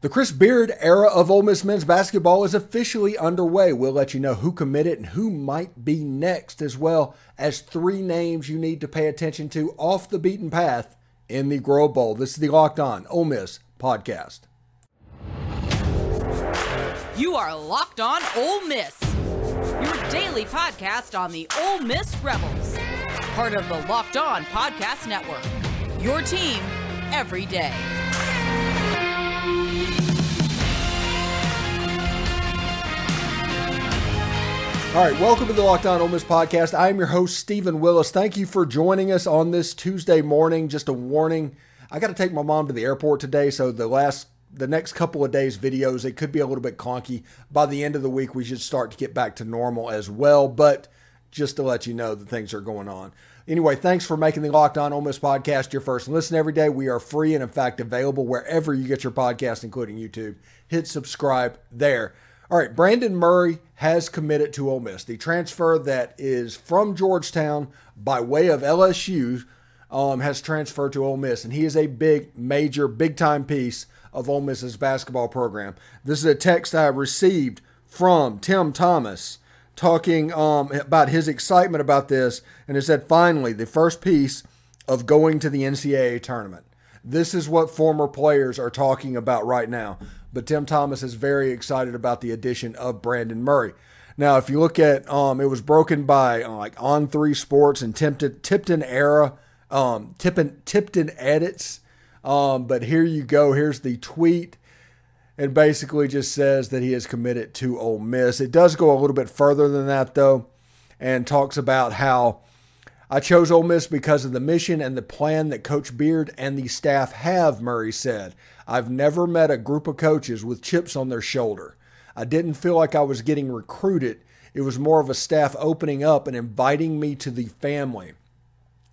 The Chris Beard era of Ole Miss men's basketball is officially underway. We'll let you know who committed and who might be next, as well as three names you need to pay attention to off the beaten path in the Grove Bowl. This is the Locked On Ole Miss podcast. You are Locked On Ole Miss, your daily podcast on the Ole Miss Rebels, part of the Locked On Podcast Network, your team every day. All right, welcome to the Locked On Ole Miss podcast. I am your host, Stephen Willis. Thank you for joining us on this Tuesday morning. Just a warning, I got to take my mom to the airport today, so the next couple of days' videos, it could be a little bit clunky. By the end of the week, we should start to get back to normal as well, but just to let you know that things are going on. Anyway, thanks for making the Locked On Ole Miss podcast your first listen every day. We are free and, in fact, available wherever you get your podcast, including YouTube. Hit subscribe there. All right, Brandon Murray has committed to Ole Miss. The transfer that is from Georgetown by way of LSU has transferred to Ole Miss, and he is a big, major, big-time piece of Ole Miss's basketball program. This is a text I received from Tim Thomas talking about his excitement about this, and it said, finally, the first piece of going to the NCAA tournament. This is what former players are talking about right now. But Tim Thomas is very excited about the addition of Brandon Murray. Now, if you look at, it was broken by like On3Sports and Tipton Era, Tipton Edits. But here you go. Here's the tweet. It basically just says that he is committed to Ole Miss. It does go a little bit further than that, though, and talks about how I chose Ole Miss because of the mission and the plan that Coach Beard and the staff have, Murray said. I've never met a group of coaches with chips on their shoulder. I didn't feel like I was getting recruited. It was more of a staff opening up and inviting me to the family.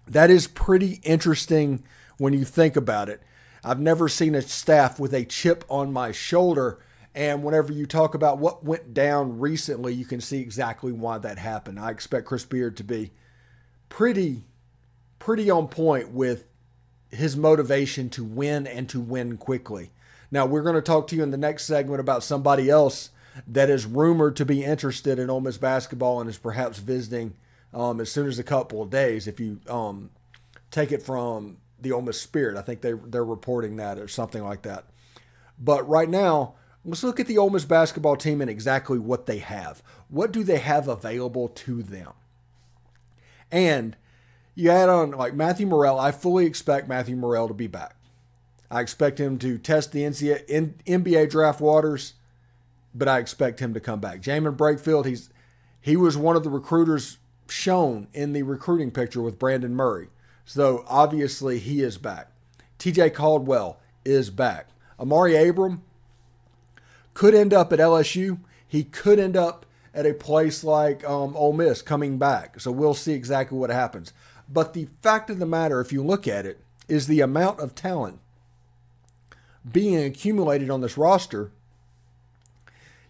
That is pretty interesting when you think about it. I've never seen a staff with a chip on my shoulder. And whenever you talk about what went down recently, you can see exactly why that happened. I expect Chris Beard to be pretty on point with his motivation to win and to win quickly. Now, we're going to talk to you in the next segment about somebody else that is rumored to be interested in Ole Miss basketball and is perhaps visiting as soon as a couple of days. If you take it from the Ole Miss Spirit, I think they're reporting that or something like that. But right now, let's look at the Ole Miss basketball team and exactly what they have. What do they have available to them? And you add on like Matthew Murrell. I fully expect Matthew Murrell to be back. I expect him to test the NBA draft waters, but I expect him to come back. Jaemyn Brakefield, he was one of the recruiters shown in the recruiting picture with Brandon Murray. So obviously he is back. TJ Caldwell is back. Amari Abram could end up at LSU. He could end up at a place like Ole Miss coming back. So we'll see exactly what happens. But the fact of the matter, if you look at it, is the amount of talent being accumulated on this roster,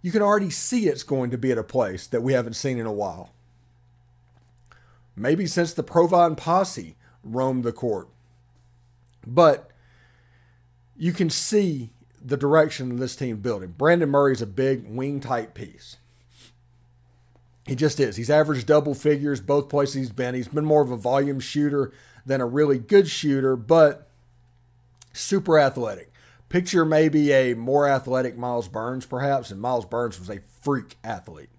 you can already see it's going to be at a place that we haven't seen in a while. Maybe since the Provine Posse roamed the court. But you can see the direction of this team building. Brandon Murray is a big wing-type piece. He just is. He's averaged double figures both places he's been. He's been more of a volume shooter than a really good shooter, but super athletic. Picture maybe a more athletic Miles Burns, perhaps, and Miles Burns was a freak athlete.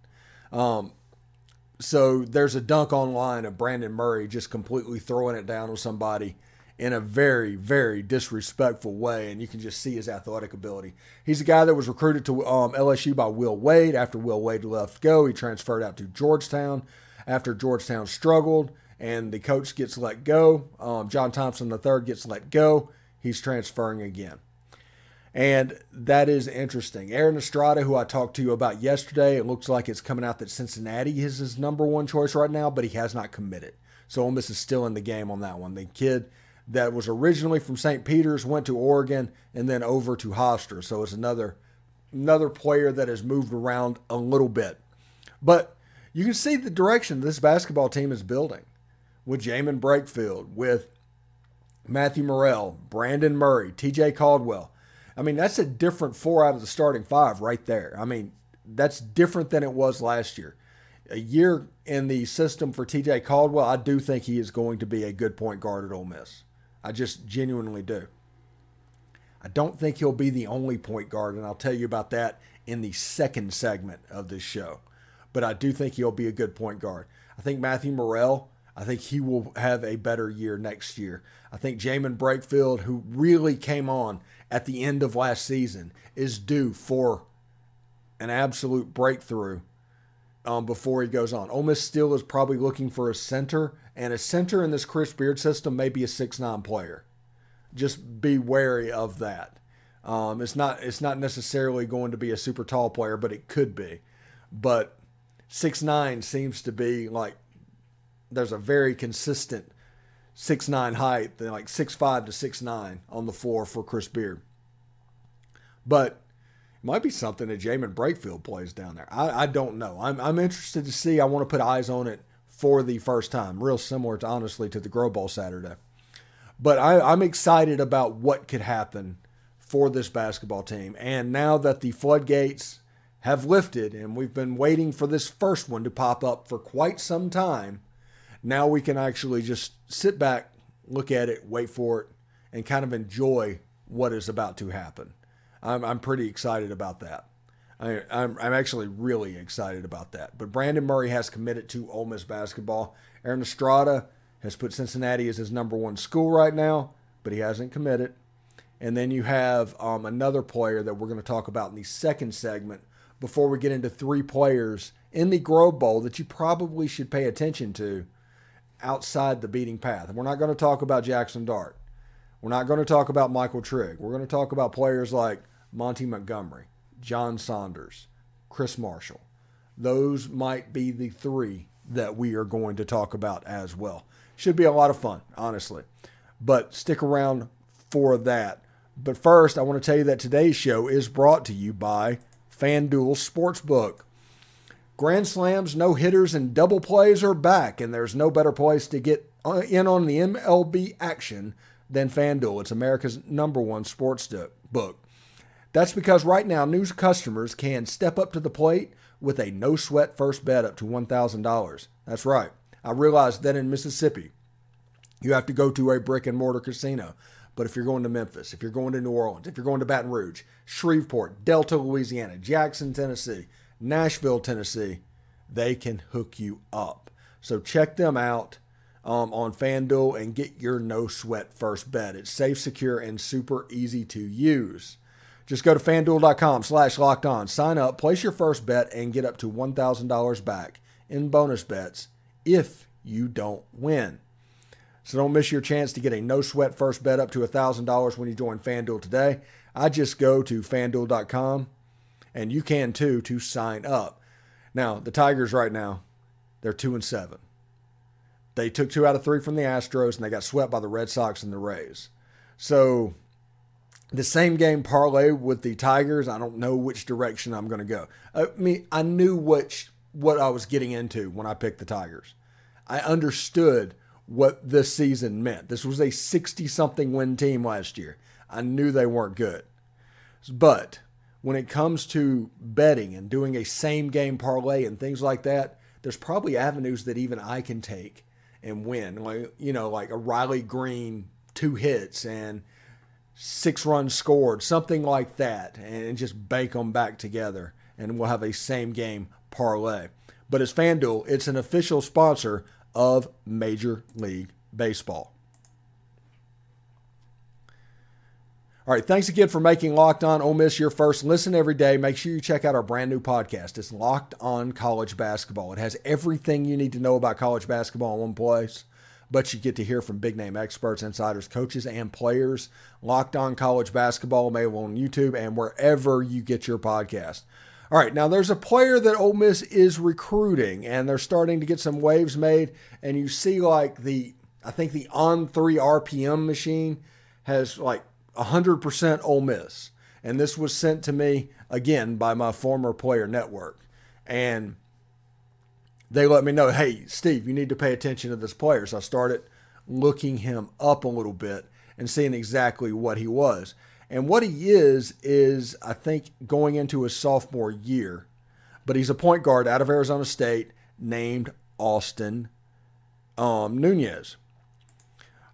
So there's a dunk online of Brandon Murray just completely throwing it down on somebody in a very, very disrespectful way, and you can just see his athletic ability. He's a guy that was recruited to LSU by Will Wade. After Will Wade left go, he transferred out to Georgetown. After Georgetown struggled and the coach gets let go, John Thompson III gets let go, he's transferring again. And that is interesting. Aaron Estrada, who I talked to you about yesterday, it looks like it's coming out that Cincinnati is his number one choice right now, but he has not committed. So Ole Miss is still in the game on that one. The kid that was originally from St. Peter's, went to Oregon, and then over to Hofstra. So it's another player that has moved around a little bit. But you can see the direction this basketball team is building with Jaemyn Brakefield, with Matthew Murrell, Brandon Murray, TJ Caldwell. I mean, that's a different 4 out of the starting 5 right there. I mean, that's different than it was last year. A year in the system for TJ Caldwell, I do think he is going to be a good point guard at Ole Miss. I just genuinely do. I don't think he'll be the only point guard, and I'll tell you about that in the second segment of this show. But I do think he'll be a good point guard. I think Matthew Murrell, I think he will have a better year next year. I think Jaemyn Brakefield, who really came on at the end of last season, is due for an absolute breakthrough before he goes on. Ole Miss still is probably looking for a center, and a center in this Chris Beard system may be a 6'9 player. Just be wary of that. It's not necessarily going to be a super tall player, but it could be. But 6'9 seems to be like there's a very consistent 6'9 height, like 6'5 to 6'9 on the floor for Chris Beard. But it might be something that Jaemyn Brakefield plays down there. I don't know. I'm interested to see. I want to put eyes on it for the first time, real similar to, honestly, to the Grow Bowl Saturday. But I'm excited about what could happen for this basketball team. And now that the floodgates have lifted and we've been waiting for this first one to pop up for quite some time, now we can actually just sit back, look at it, wait for it, and kind of enjoy what is about to happen. I'm pretty excited about that. I'm actually really excited about that. But Brandon Murray has committed to Ole Miss basketball. Aaron Estrada has put Cincinnati as his #1 school right now, but he hasn't committed. And then you have another player that we're going to talk about in the second segment before we get into 3 players in the Grove Bowl that you probably should pay attention to outside the beating path. We're not going to talk about Jackson Dart. We're not going to talk about Michael Trigg. We're going to talk about players like Monty Montgomery, John Saunders, Chris Marshall. Those might be the 3 that we are going to talk about as well. Should be a lot of fun, honestly. But stick around for that. But first, I want to tell you that today's show is brought to you by FanDuel Sportsbook. Grand slams, no-hitters, and double plays are back, and there's no better place to get in on the MLB action than FanDuel. It's America's #1 sports book. That's because right now, new customers can step up to the plate with a no-sweat first bet up to $1,000. That's right. I realized that in Mississippi, you have to go to a brick-and-mortar casino. But if you're going to Memphis, if you're going to New Orleans, if you're going to Baton Rouge, Shreveport, Delta, Louisiana, Jackson, Tennessee, Nashville, Tennessee, they can hook you up. So check them out on FanDuel and get your no-sweat first bet. It's safe, secure, and super easy to use. Just go to FanDuel.com/LockedOn, sign up, place your first bet, and get up to $1,000 back in bonus bets if you don't win. So don't miss your chance to get a no-sweat first bet up to $1,000 when you join FanDuel today. I just go to FanDuel.com, and you can too, to sign up. Now, the Tigers right now, they're 2-7. They took 2 out of 3 from the Astros, and they got swept by the Red Sox and the Rays. So the same game parlay with the Tigers, I don't know which direction I'm going to go. I mean, I knew what I was getting into when I picked the Tigers. I understood what this season meant. This was a 60-something win team last year. I knew they weren't good. But when it comes to betting and doing a same-game parlay and things like that, there's probably avenues that even I can take and win. Like, you know, like a Riley Green 2 hits and 6 runs scored, something like that, and just bake them back together, and we'll have a same-game parlay. But as FanDuel, it's an official sponsor of Major League Baseball. All right, thanks again for making Locked On Ole Miss your first listen every day. Make sure you check out our brand new podcast. It's Locked On College Basketball. It has everything you need to know about college basketball in one place, but you get to hear from big-name experts, insiders, coaches, and players. Locked On College Basketball, available on YouTube and wherever you get your podcast. All right, now there's a player that Ole Miss is recruiting, and they're starting to get some waves made, and you see like I think the On3 RPM machine has like 100% Ole Miss, and this was sent to me, again, by my former player network, and they let me know, hey, Steve, you need to pay attention to this player, so I started looking him up a little bit and seeing exactly what he was, And what he is I think going into his sophomore year, but he's a point guard out of Arizona State named Austin Nunez.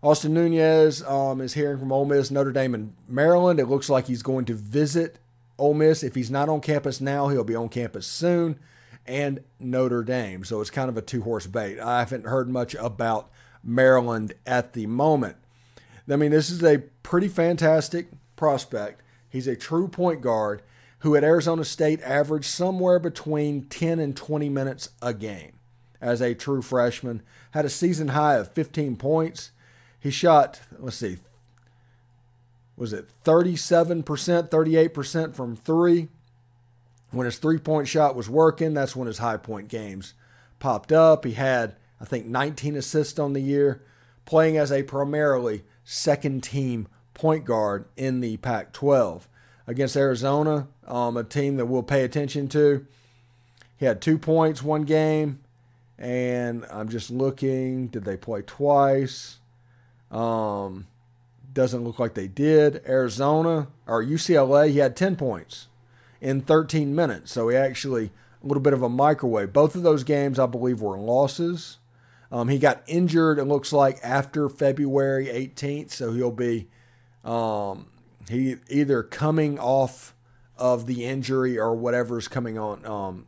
Austin Nunez is hearing from Ole Miss, Notre Dame, and Maryland. It looks like he's going to visit Ole Miss. If he's not on campus now, he'll be on campus soon. And Notre Dame. So it's kind of a two-horse bait. I haven't heard much about Maryland at the moment. I mean, this is a pretty fantastic prospect. He's a true point guard who at Arizona State averaged somewhere between 10 and 20 minutes a game as a true freshman. Had a season high of 15 points. He shot, let's see, was it 37%, 38% from three? When his three-point shot was working, that's when his high-point games popped up. He had, I think, 19 assists on the year, playing as a primarily second-team point guard in the Pac-12. Against Arizona, a team that we'll pay attention to, he had 2 points one game, and I'm just looking. Did they play twice? Doesn't look like they did. Arizona or UCLA, he had 10 points. In 13 minutes. So he actually, a little bit of a microwave. Both of those games, I believe, were losses. He got injured, it looks like, after February 18th. So he'll be he either coming off of the injury or whatever's coming on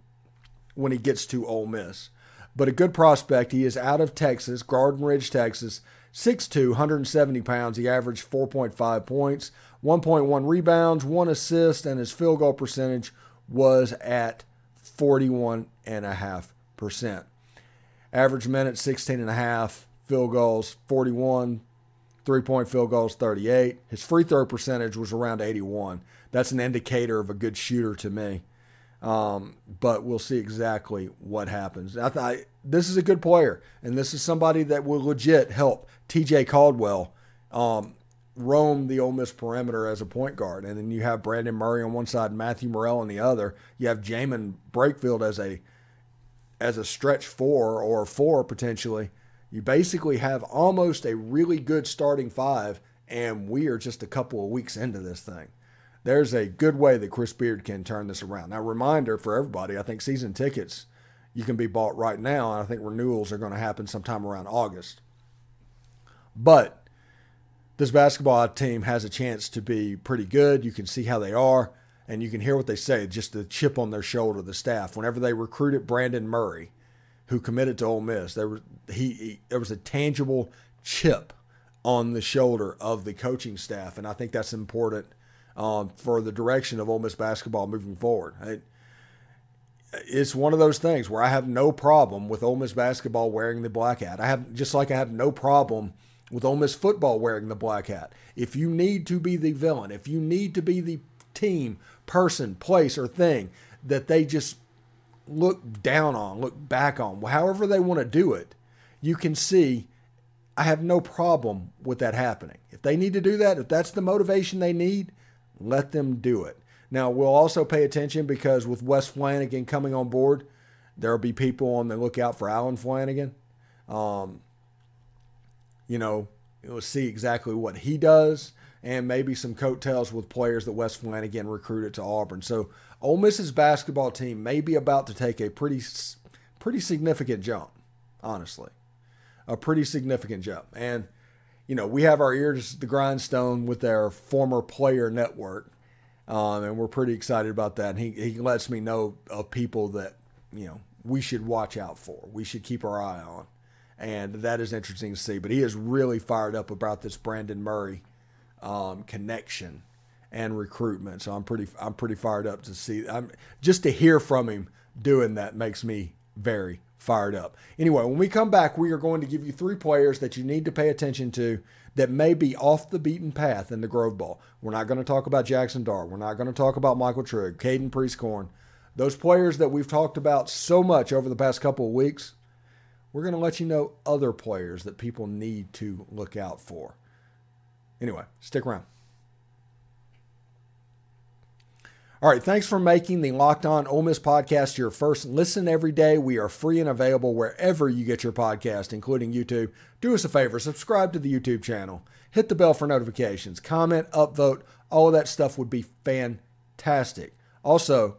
when he gets to Ole Miss. But a good prospect. He is out of Texas, Garden Ridge, Texas. 6'2", 170 pounds. He averaged 4.5 points, 1.1 rebounds, 1 assist, and his field goal percentage was at 41.5%. Average minutes, 16.5. Field goals, 41. Three-point field goals, 38. His free throw percentage was around 81. That's an indicator of a good shooter to me. But we'll see exactly what happens. This is a good player, and this is somebody that will legit help TJ Caldwell roam the Ole Miss perimeter as a point guard. And then you have Brandon Murray on one side, Matthew Murrell on the other. You have Jaemyn Brakefield as a stretch four or four potentially. You basically have almost a really good starting five, and we are just a couple of weeks into this thing. There's a good way that Chris Beard can turn this around. Now, reminder for everybody, I think season tickets, you can be bought right now, and I think renewals are going to happen sometime around August. But this basketball team has a chance to be pretty good. You can see how they are, and you can hear what they say, just the chip on their shoulder, the staff. Whenever they recruited Brandon Murray, who committed to Ole Miss, there was a tangible chip on the shoulder of the coaching staff, and I think that's important for the direction of Ole Miss basketball moving forward. It's one of those things where I have no problem with Ole Miss basketball wearing the black hat. I have no problem with Ole Miss football wearing the black hat. If you need to be the villain, if you need to be the team, person, place, or thing that they just look down on, look back on, however they want to do it, you can see I have no problem with that happening. If they need to do that, if that's the motivation they need, let them do it. Now, we'll also pay attention because with Wes Flanagan coming on board, there'll be people on the lookout for Alan Flanagan. We'll see exactly what he does and maybe some coattails with players that Wes Flanagan recruited to Auburn. So Ole Miss's basketball team may be about to take a pretty significant jump, honestly. A pretty significant jump. And, we have our ears to the grindstone with our former player network. And we're pretty excited about that. And he lets me know of people that, we should watch out for. We should keep our eye on. And that is interesting to see. But he is really fired up about this Brandon Murray connection and recruitment. So I'm pretty fired up to see. Just to hear from him doing that makes me very fired up. Anyway, when we come back, we are going to give you three players that you need to pay attention to that may be off the beaten path in the Grove Bowl. We're not going to talk about Jackson Dart. We're not going to talk about Michael Trigg, Caden Priestcorn. Those players that we've talked about so much over the past couple of weeks, we're going to let you know other players that people need to look out for. Anyway, stick around. All right, thanks for making the Locked On Ole Miss podcast your first listen every day. We are free and available wherever you get your podcast, including YouTube. Do us a favor, subscribe to the YouTube channel, hit the bell for notifications, comment, upvote, All of that stuff would be fantastic. Also,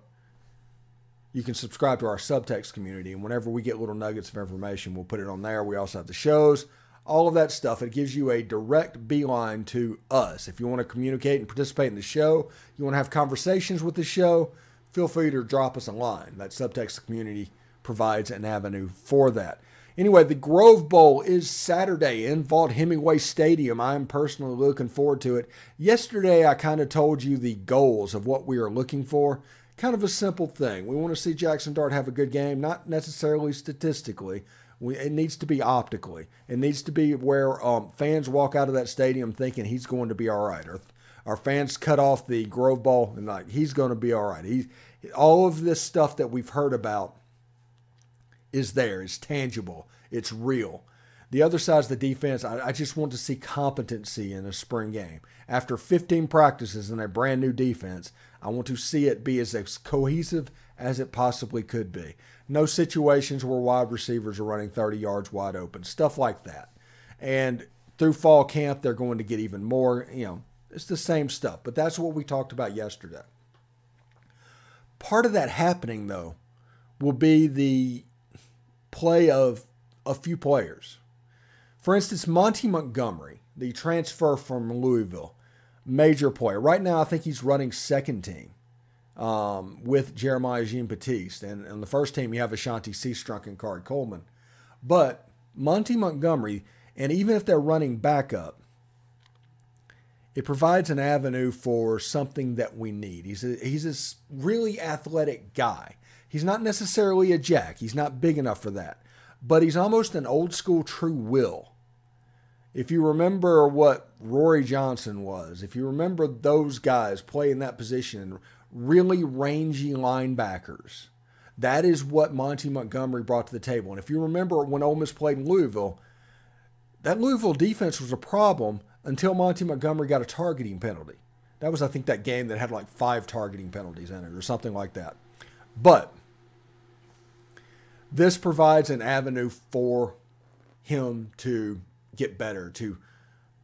you can subscribe to our subtext community, and whenever we get little nuggets of information, we'll put it on there. We also have the shows, all of that stuff. It gives you a direct beeline to us. If you want to communicate and participate in the show, you want to have conversations with the show, feel free to drop us a line. That subtext community provides an avenue for that. Anyway, the Grove Bowl is Saturday in Vaught-Hemingway Stadium. I'm personally looking forward to it. Yesterday, I kind of told you the goals of what we are looking for. Kind of a simple thing. We want to see Jackson Dart have a good game, not necessarily statistically. It needs to be optically. It needs to be where fans walk out of that stadium thinking he's going to be all right. Our fans cut off the Grove Bowl and like, he's going to be all right. All of this stuff that we've heard about is there, it's tangible, it's real. The other side's the defense. I just want to see competency in a spring game. After 15 practices and a brand new defense, I want to see it be as cohesive as it possibly could be. No situations where wide receivers are running 30 yards wide open, stuff like that. And through fall camp, they're going to get even more, it's the same stuff, but that's what we talked about yesterday. Part of that happening, though, will be the play of a few players. For instance, Monty Montgomery, the transfer from Louisville, major player. Right now, I think he's running second team with Jeremiah Jean Baptiste. And on the first team, you have Ashanti Seastrunk and Kari Coleman. But Monty Montgomery, and even if they're running backup, it provides an avenue for something that we need. He's a really athletic guy. He's not necessarily a jack. He's not big enough for that. But he's almost an old school true will. If you remember what Rory Johnson was, if you remember those guys playing that position, really rangy linebackers, that is what Monty Montgomery brought to the table. And if you remember when Ole Miss played in Louisville, that Louisville defense was a problem until Monty Montgomery got a targeting penalty. That was, I think, that game that had like 5 targeting penalties in it or something like that. But this provides an avenue for him to get better, to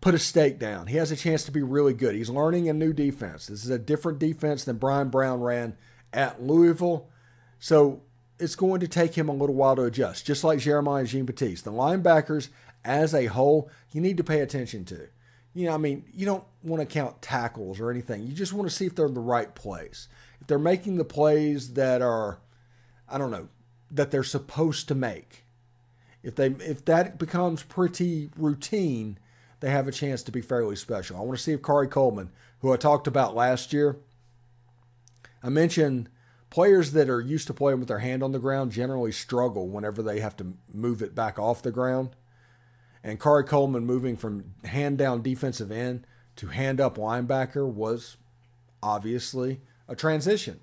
put a stake down. He has a chance to be really good. He's learning a new defense. This is a different defense than Brian Brown ran at Louisville. So it's going to take him a little while to adjust, just like Jeremiah Jean Baptiste. The linebackers as a whole, you need to pay attention to. You don't want to count tackles or anything. You just want to see if they're in the right place. If they're making the plays that are, that they're supposed to make. If that becomes pretty routine, they have a chance to be fairly special. I want to see if Kari Coleman, who I talked about last year, I mentioned players that are used to playing with their hand on the ground generally struggle whenever they have to move it back off the ground. And Kari Coleman moving from hand down defensive end to hand up linebacker was obviously a transition.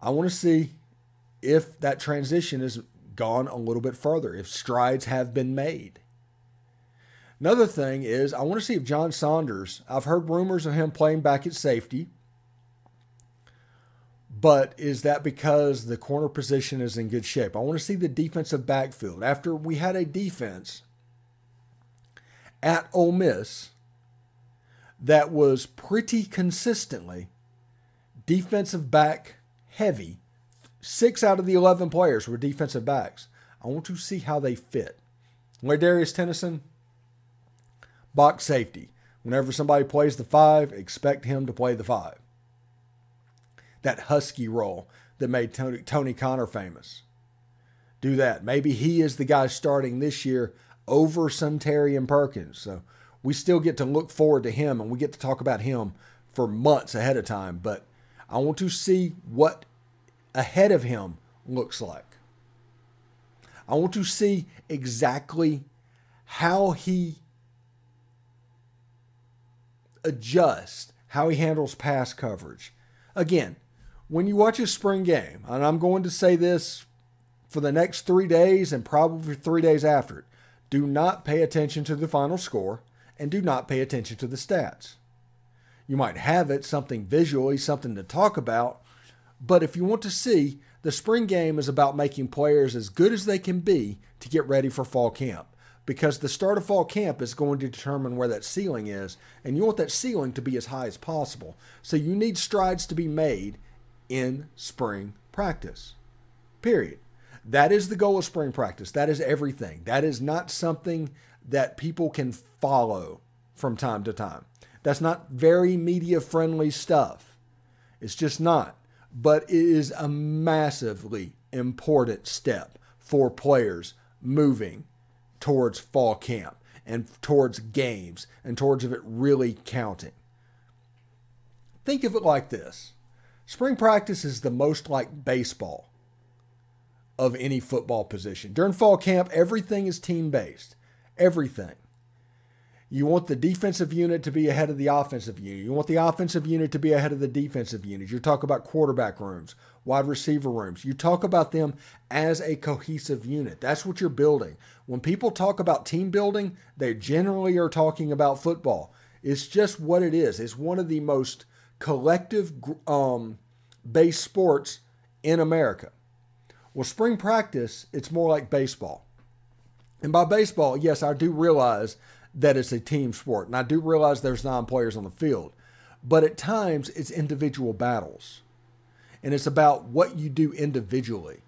I want to see if that transition has gone a little bit further, if strides have been made. Another thing is I want to see if John Saunders, I've heard rumors of him playing back at safety, but is that because the corner position is in good shape? I want to see the defensive backfield. After we had a defense at Ole Miss that was pretty consistently defensive back heavy, 6 out of the 11 players were defensive backs. I want to see how they fit. Ladarius Tennyson, box safety. Whenever somebody plays the 5, expect him to play the 5. That husky role that made Tony Connor famous. Do that. Maybe he is the guy starting this year over Sunterian Perkins. So we still get to look forward to him and we get to talk about him for months ahead of time. But I want to see what ahead of him looks like. I want to see exactly how he adjusts, how he handles pass coverage. Again, when you watch a spring game, and I'm going to say this for the next 3 days and probably 3 days after it, do not pay attention to the final score and do not pay attention to the stats. You might have it, something visually, something to talk about, but if you want to see, the spring game is about making players as good as they can be to get ready for fall camp. because the start of fall camp is going to determine where that ceiling is, and you want that ceiling to be as high as possible. So you need strides to be made in spring practice, period. That is the goal of spring practice. That is everything. That is not something that people can follow from time to time. That's not very media-friendly stuff. It's just not. But it is a massively important step for players moving towards fall camp and towards games and towards it really counting. Think of it like this. Spring practice is the most like baseball of any football position. During fall camp, everything is team-based. Everything. You want the defensive unit to be ahead of the offensive unit. You want the offensive unit to be ahead of the defensive unit. You talk about quarterback rooms, wide receiver rooms. You talk about them as a cohesive unit. That's what you're building. When people talk about team building, they generally are talking about football. It's just what it is. It's one of the most collective based sports in America. Well, spring practice, it's more like baseball. And by baseball, yes, I do realize that it's a team sport. And I do realize there's 9 players on the field. But at times, it's individual battles. And it's about what you do individually.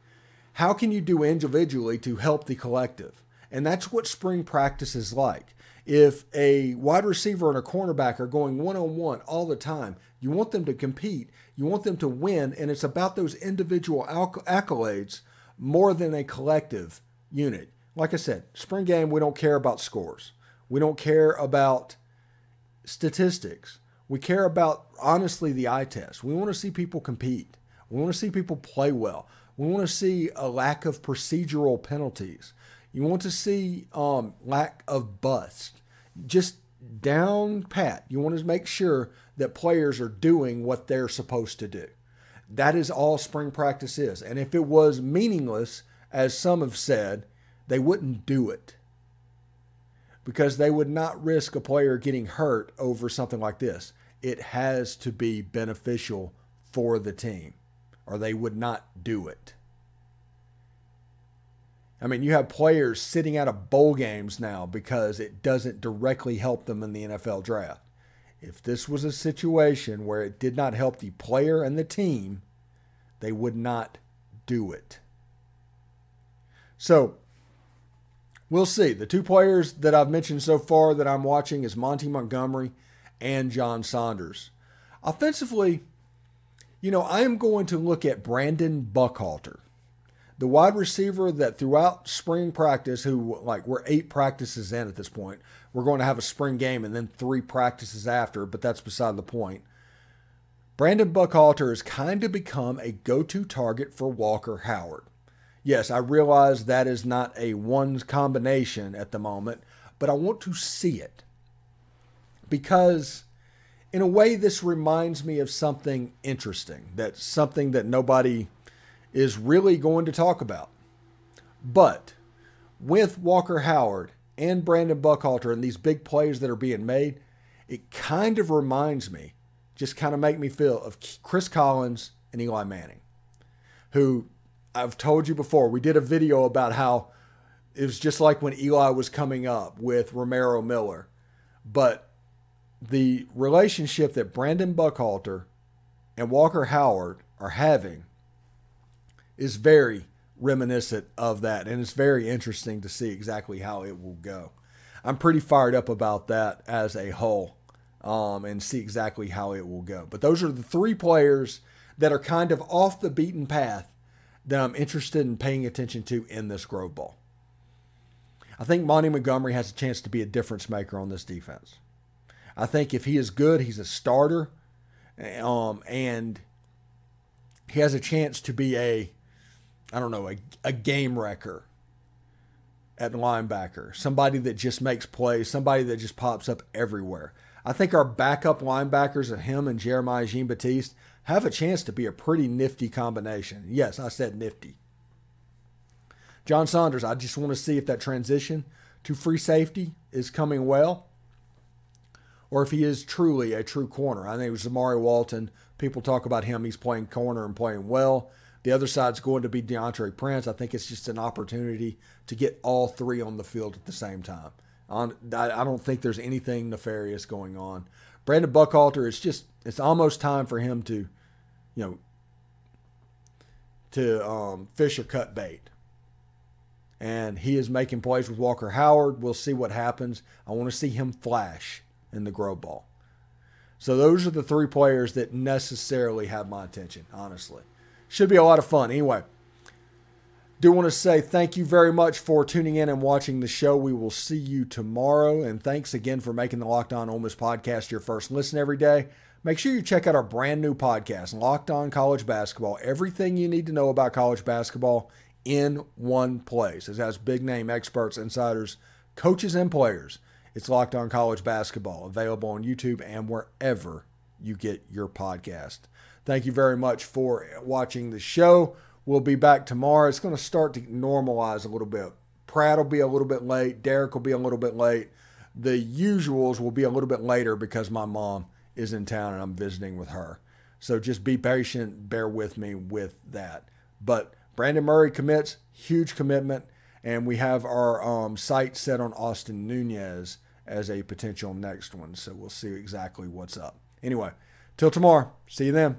How can you do individually to help the collective? And that's what spring practice is like. If a wide receiver and a cornerback are going one-on-one all the time, you want them to compete. You want them to win. And it's about those individual accolades more than a collective unit. Like I said, spring game, we don't care about scores. We don't care about statistics. We care about, honestly, the eye test. We want to see people compete. We want to see people play well. We want to see a lack of procedural penalties. You want to see lack of bust. Just down pat. You want to make sure that players are doing what they're supposed to do. That is all spring practice is. And if it was meaningless, as some have said, they wouldn't do it, because they would not risk a player getting hurt over something like this. It has to be beneficial for the team, or they would not do it. I mean, you have players sitting out of bowl games now because it doesn't directly help them in the NFL draft. If this was a situation where it did not help the player and the team, they would not do it. So, we'll see. The 2 players that I've mentioned so far that I'm watching is Monty Montgomery and John Saunders. Offensively, you know, I am going to look at Brandon Buckhaulter, the wide receiver that throughout spring practice, who, like, we're 8 practices in at this point. We're going to have a spring game and then 3 practices after, but that's beside the point. Brandon Buckhaulter has kind of become a go-to target for Walker Howard. Yes, I realize that is not a one combination at the moment, but I want to see it. Because in a way, this reminds me of something interesting. That's something that nobody is really going to talk about. But with Walker Howard and Brandon Buckhaulter and these big plays that are being made, it kind of reminds me, just kind of make me feel, of Chris Collins and Eli Manning, who, I've told you before, we did a video about how it was just like when Eli was coming up with Romero Miller. But the relationship that Brandon Buckhaulter and Walker Howard are having is very reminiscent of that. And it's very interesting to see exactly how it will go. I'm pretty fired up about that as a whole, and see exactly how it will go. But those are the 3 players that are kind of off the beaten path that I'm interested in paying attention to in this Grove Bowl. I think Monty Montgomery has a chance to be a difference maker on this defense. I think if he is good, he's a starter, and he has a chance to be a game wrecker at linebacker, somebody that just makes plays, somebody that just pops up everywhere. I think our backup linebackers of him and Jeremiah Jean Baptiste have a chance to be a pretty nifty combination. Yes, I said nifty. John Saunders, I just want to see if that transition to free safety is coming well, or if he is truly a true corner. I think it was Zamari Walton. People talk about him. He's playing corner and playing well. The other side's going to be DeAndre Prince. I think it's just an opportunity to get all three on the field at the same time. I don't think there's anything nefarious going on. Brandon Buckhaulter, it's almost time for him to, fish or cut bait. And he is making plays with Walker Howard. We'll see what happens. I want to see him flash in the grow ball. So those are the three players that necessarily have my attention, honestly. Should be a lot of fun. Anyway, do want to say thank you very much for tuning in and watching the show. We will see you tomorrow. And thanks again for making the Locked On Ole Miss podcast your first listen every day. Make sure you check out our brand new podcast, Locked On College Basketball. Everything you need to know about college basketball in one place. It has big-name experts, insiders, coaches, and players. It's Locked On College Basketball, available on YouTube and wherever you get your podcast. Thank you very much for watching the show. We'll be back tomorrow. It's going to start to normalize a little bit. Pratt will be a little bit late. Derek will be a little bit late. The usuals will be a little bit later because my mom is in town and I'm visiting with her. So just be patient. Bear with me with that. But Brandon Murray commits, huge commitment. And we have our sights set on Austin Nunez as a potential next one. So we'll see exactly what's up. Anyway, till tomorrow. See you then.